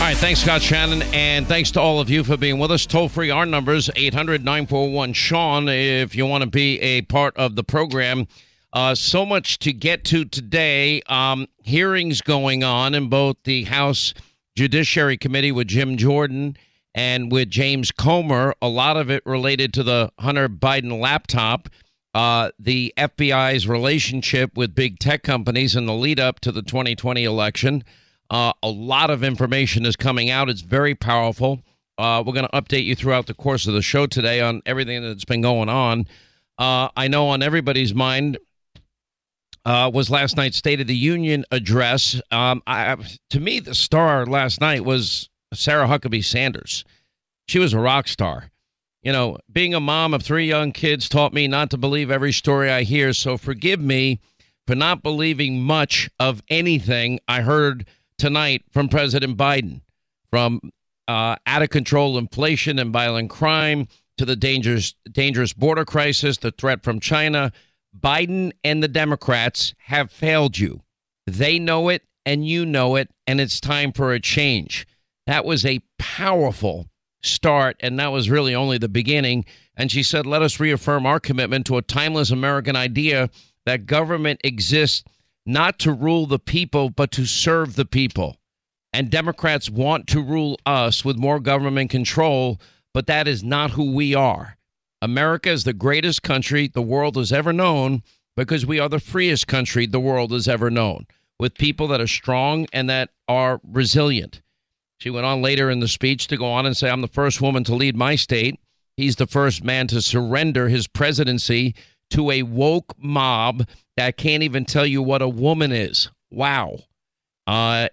All right, thanks, Scott Shannon, and thanks to all of you for being with us. Toll-free, our numbers, 800-941-SEAN, if you want to be a part of the program. So much to get to today. Hearings going on in both the House Judiciary Committee with Jim Jordan and with James Comer, a lot of it related to the Hunter Biden laptop, the FBI's relationship with big tech companies in the lead-up to the 2020 election. A lot of information is coming out. It's very powerful. We're going to update you throughout the course of the show today on everything that's been going on. I know on everybody's mind was last night's State of the Union address. To me, the star last night was Sarah Huckabee Sanders. She was a rock star. You know, being a mom of 3 young kids taught me not to believe every story I hear. So forgive me for not believing much of anything I heard tonight from President Biden, from out-of-control inflation and violent crime to the dangerous border crisis, the threat from China. Biden and the Democrats have failed you. They know it, and you know it, and it's time for a change. That was a powerful start, and that was really only the beginning. And she said, let us reaffirm our commitment to a timeless American idea that government exists not to rule the people, but to serve the people. And Democrats want to rule us with more government control, but that is not who we are. America is the greatest country the world has ever known because we are the freest country the world has ever known, with people that are strong and that are resilient. She went on later in the speech to go on and say, I'm the first woman to lead my state. He's the first man to surrender his presidency to a woke mob that can't even tell you what a woman is. Wow.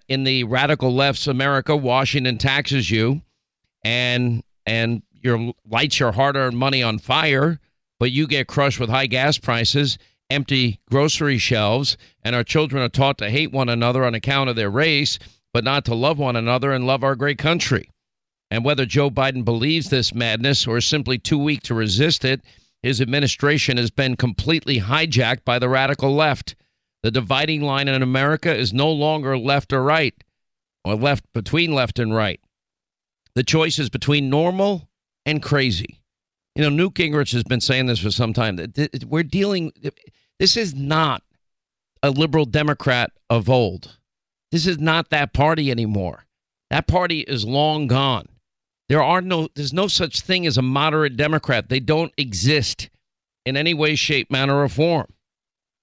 In the radical left's America, Washington taxes you and your lights your hard-earned money on fire, but you get crushed with high gas prices, empty grocery shelves, and our children are taught to hate one another on account of their race, but not to love one another and love our great country. And whether Joe Biden believes this madness or is simply too weak to resist it, his administration has been completely hijacked by the radical left. The dividing line in America is no longer left or right, or left between left and right. The choice is between normal and crazy. You know, Newt Gingrich has been saying this for some time. That we're dealing, this is not a liberal Democrat of old. This is not that party anymore. That party is long gone. There's no such thing as a moderate Democrat. They don't exist in any way, shape, manner, or form.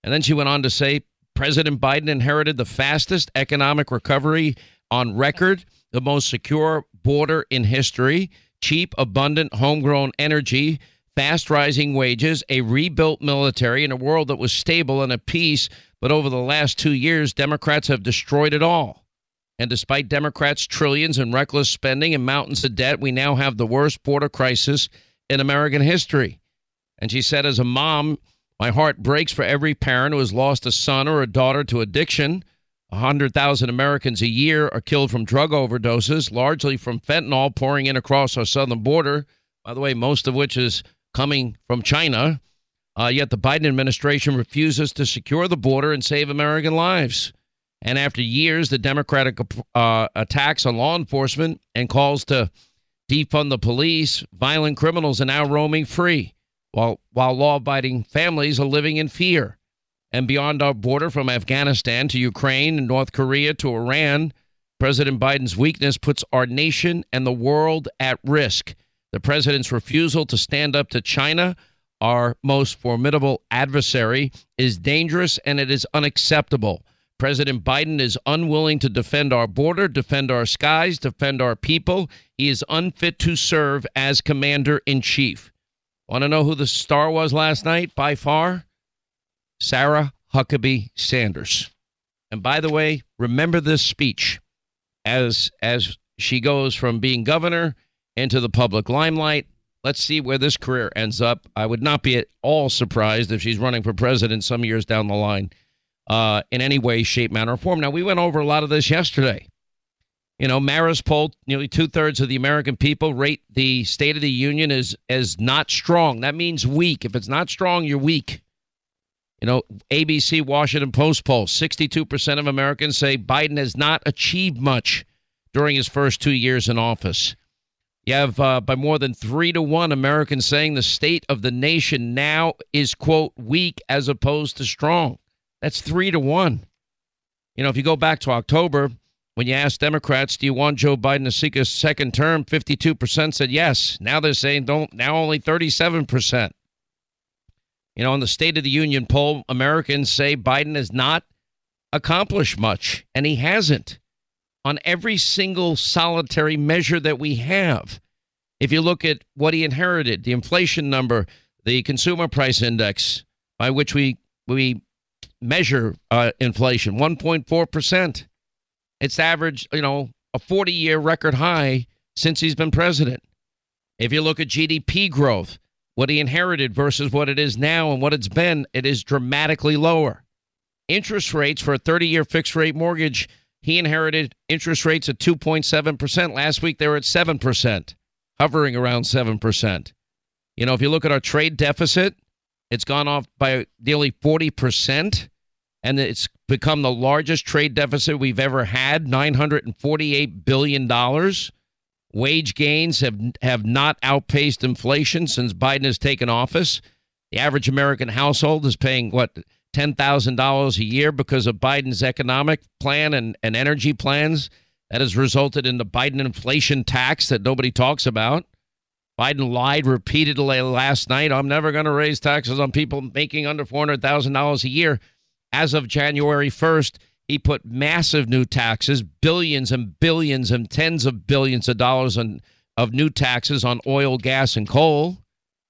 And then she went on to say, President Biden inherited the fastest economic recovery on record, the most secure border in history, cheap, abundant, homegrown energy, fast rising wages, a rebuilt military, and a world that was stable and at peace. But over the last 2 years, Democrats have destroyed it all. And despite Democrats' trillions in reckless spending and mountains of debt, we now have the worst border crisis in American history. And she said, as a mom, my heart breaks for every parent who has lost a son or a daughter to addiction. 100,000 Americans a year are killed from drug overdoses, largely from fentanyl pouring in across our southern border, by the way, most of which is coming from China. Yet the Biden administration refuses to secure the border and save American lives. And after years, the Democratic attacks on law enforcement and calls to defund the police, violent criminals are now roaming free, while law-abiding families are living in fear. And beyond our border, from Afghanistan to Ukraine and North Korea to Iran, President Biden's weakness puts our nation and the world at risk. The president's refusal to stand up to China, our most formidable adversary, is dangerous and it is unacceptable. President Biden is unwilling to defend our border, defend our skies, defend our people. He is unfit to serve as commander in chief. Want to know who the star was last night? By far, Sarah Huckabee Sanders. And by the way, remember this speech as she goes from being governor into the public limelight. Let's see where this career ends up. I would not be at all surprised if she's running for president some years down the line. In any way, shape, manner, or form. Now, we went over a lot of this yesterday. You know, Marist poll, nearly 2/3 of the American people rate the State of the Union as not strong. That means weak. If it's not strong, you're weak. You know, ABC, Washington Post poll, 62% of Americans say Biden has not achieved much during his first 2 years in office. You have by more than 3 to 1 Americans saying the state of the nation now is, quote, weak as opposed to strong. That's 3 to 1. You know, if you go back to October, when you asked Democrats, do you want Joe Biden to seek a second term? 52% said yes. Now they're saying don't. Now only 37%. You know, in the State of the Union poll, Americans say Biden has not accomplished much, and he hasn't on every single solitary measure that we have. If you look at what he inherited, the inflation number, the consumer price index, by which we measure inflation, 1.4%. It's averaged, you know, a 40-year record high since he's been president. If you look at GDP growth, what he inherited versus what it is now and what it's been, it is dramatically lower. Interest rates for a 30-year fixed-rate mortgage, he inherited interest rates at 2.7%. Last week, they were at 7%, hovering around 7%. You know, if you look at our trade deficit, it's gone off by nearly 40%, and it's become the largest trade deficit we've ever had, $948 billion. Wage gains have not outpaced inflation since Biden has taken office. The average American household is paying, what, $10,000 a year because of Biden's economic plan and energy plans. That has resulted in the Biden inflation tax that nobody talks about. Biden lied repeatedly last night. I'm never going to raise taxes on people making under $400,000 a year. As of January 1st, he put massive new taxes, billions and billions and tens of billions of dollars of new taxes on oil, gas, and coal.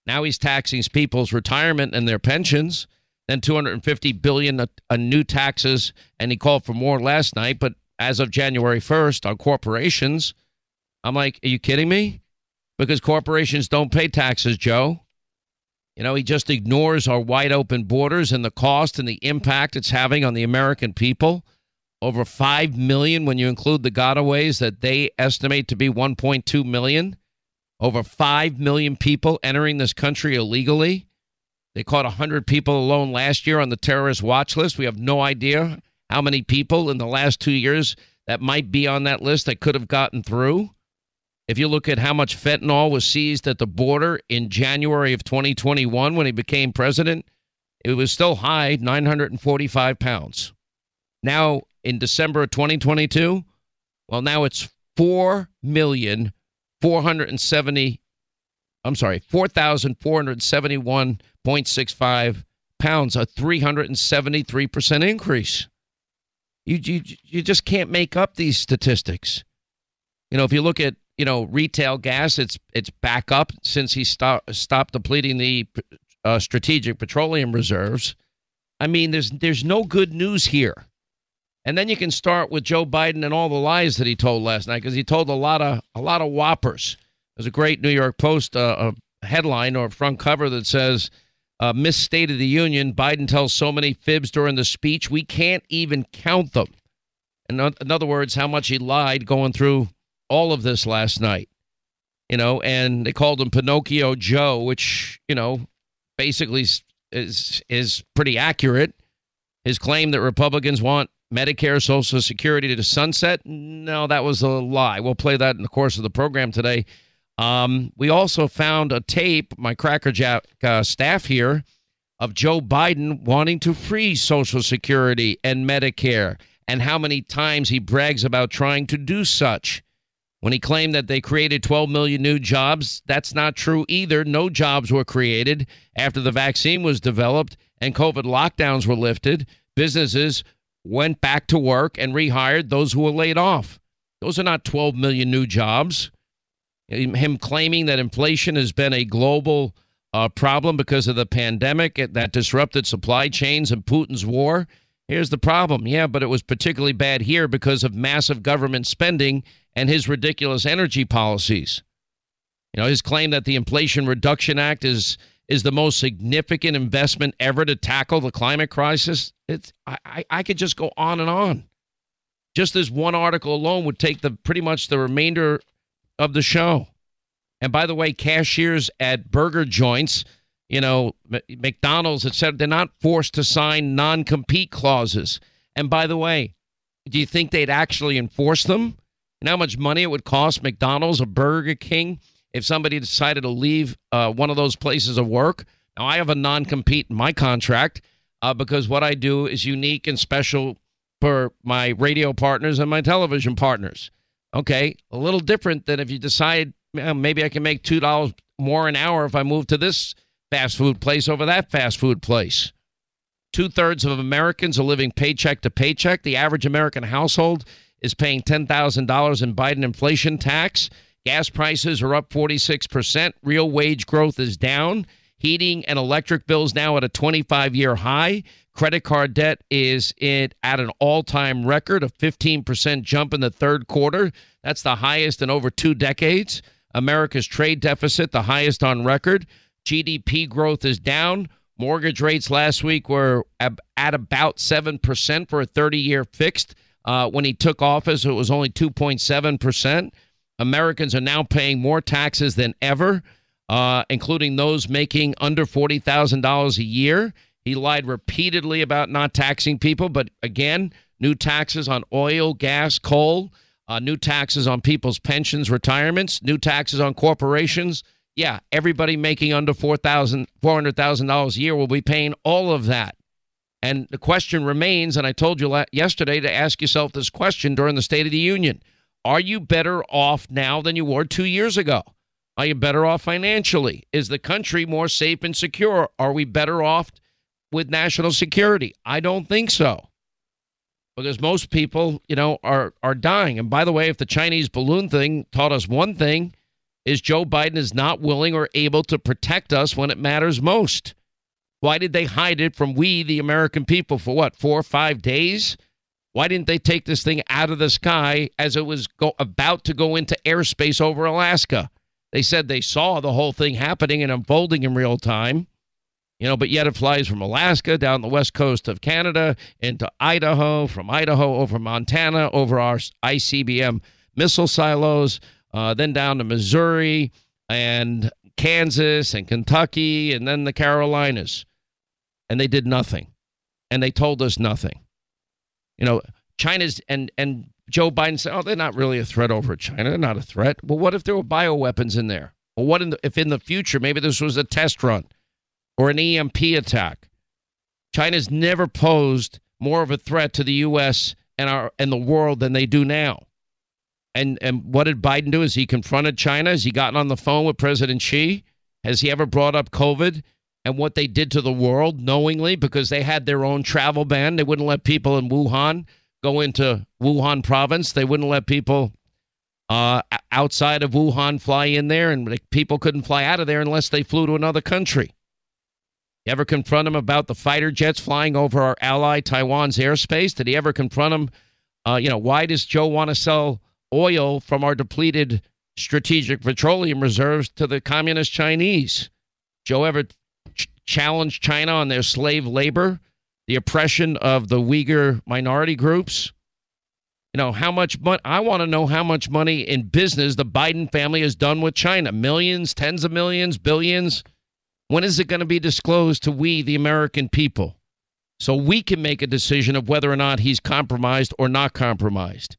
Now he's taxing people's retirement and their pensions. Then $250 billion in new taxes, and he called for more last night. But as of January 1st, on corporations, I'm like, are you kidding me? Because corporations don't pay taxes, Joe. You know, he just ignores our wide open borders and the cost and the impact it's having on the American people. Over 5 million, when you include the gotaways that they estimate to be 1.2 million. Over 5 million people entering this country illegally. They caught 100 people alone last year on the terrorist watch list. We have no idea how many people in the last 2 years that might be on that list that could have gotten through. If you look at how much fentanyl was seized at the border in January of 2021 when he became president, it was still high, 945 pounds. Now, in December of 2022, well, now it's 4,471.65 pounds, a 373% increase. You just can't make up these statistics. You know, if you look at retail gas, it's back up since he stopped depleting the strategic petroleum reserves. I mean, there's no good news here. And then you can start with Joe Biden and all the lies that he told last night, because he told a lot of whoppers. There's a great New York Post headline or front cover that says, "Miss State of the Union, Biden tells so many fibs during the speech, we can't even count them." In other words, how much he lied going through all of this last night, you know, and they called him Pinocchio Joe, which, you know, basically is pretty accurate. His claim that Republicans want Medicare, Social Security to sunset. No, that was a lie. We'll play that in the course of the program today. We also found a tape, my crackerjack staff here, of Joe Biden wanting to freeze Social Security and Medicare and how many times he brags about trying to do such. When he claimed that they created 12 million new jobs, that's not true either. No jobs were created after the vaccine was developed and COVID lockdowns were lifted. Businesses went back to work and rehired those who were laid off. Those are not 12 million new jobs. Him claiming that inflation has been a global problem because of the pandemic that disrupted supply chains and Putin's war. Here's the problem. Yeah, but it was particularly bad here because of massive government spending and his ridiculous energy policies. You know, his claim that the Inflation Reduction Act is the most significant investment ever to tackle the climate crisis. I could just go on and on. Just this one article alone would take pretty much the remainder of the show. And by the way, cashiers at burger joints, you know, McDonald's, et cetera, they're not forced to sign non-compete clauses. And by the way, do you think they'd actually enforce them? And how much money it would cost McDonald's or Burger King if somebody decided to leave one of those places of work? Now, I have a non-compete in my contract because what I do is unique and special for my radio partners and my television partners. Okay, a little different than if you decide maybe I can make $2 more an hour if I move to this fast food place over that fast food place. 2/3 of Americans are living paycheck to paycheck. The average American household is paying $10,000 in Biden inflation tax. Gas prices are up 46%. Real wage growth is down. Heating and electric bills now at a 25-year high. Credit card debt is at an all-time record, a 15% jump in the third quarter. That's the highest in over 2 decades. America's trade deficit, the highest on record. GDP growth is down. Mortgage rates last week were at about 7% for a 30-year fixed. When he took office, it was only 2.7%. Americans are now paying more taxes than ever, including those making under $40,000 a year. He lied repeatedly about not taxing people. But again, new taxes on oil, gas, coal, new taxes on people's pensions, retirements, new taxes on corporations. Yeah, everybody making under $400,000 a year will be paying all of that. And the question remains, and I told you yesterday to ask yourself this question during the State of the Union. Are you better off now than you were 2 years ago? Are you better off financially? Is the country more safe and secure? Are we better off with national security? I don't think so. Because most people, you know, are dying. And by the way, if the Chinese balloon thing taught us one thing, is Joe Biden is not willing or able to protect us when it matters most. Why did they hide it from we, the American people, for what, 4 or 5 days? Why didn't they take this thing out of the sky as it was about to go into airspace over Alaska? They said they saw the whole thing happening and unfolding in real time, you know, but yet it flies from Alaska down the west coast of Canada into Idaho, from Idaho over Montana, over our ICBM missile silos, then down to Missouri and Kansas and Kentucky and then the Carolinas. And they did nothing. And they told us nothing. You know, China's and Joe Biden said, oh, they're not really a threat over China. They're not a threat. Well, what if there were bioweapons in there? Or what if in the future, maybe this was a test run or an EMP attack? China's never posed more of a threat to the U.S. and the world than they do now. And what did Biden do? Has he confronted China? Has he gotten on the phone with President Xi? Has he ever brought up COVID and what they did to the world knowingly because they had their own travel ban? They wouldn't let people in Wuhan go into Wuhan province. They wouldn't let people outside of Wuhan fly in there, and people couldn't fly out of there unless they flew to another country. You ever confront him about the fighter jets flying over our ally Taiwan's airspace? Did he ever confront him? You know, why does Joe want to sell oil from our depleted strategic petroleum reserves to the communist Chinese? Joe ever challenged China on their slave labor, the oppression of the Uyghur minority groups? You know, how much money? I want to know how much money in business the Biden family has done with China. Millions, tens of millions, billions. When is it going to be disclosed to we, the American people? So we can make a decision of whether or not he's compromised or not compromised.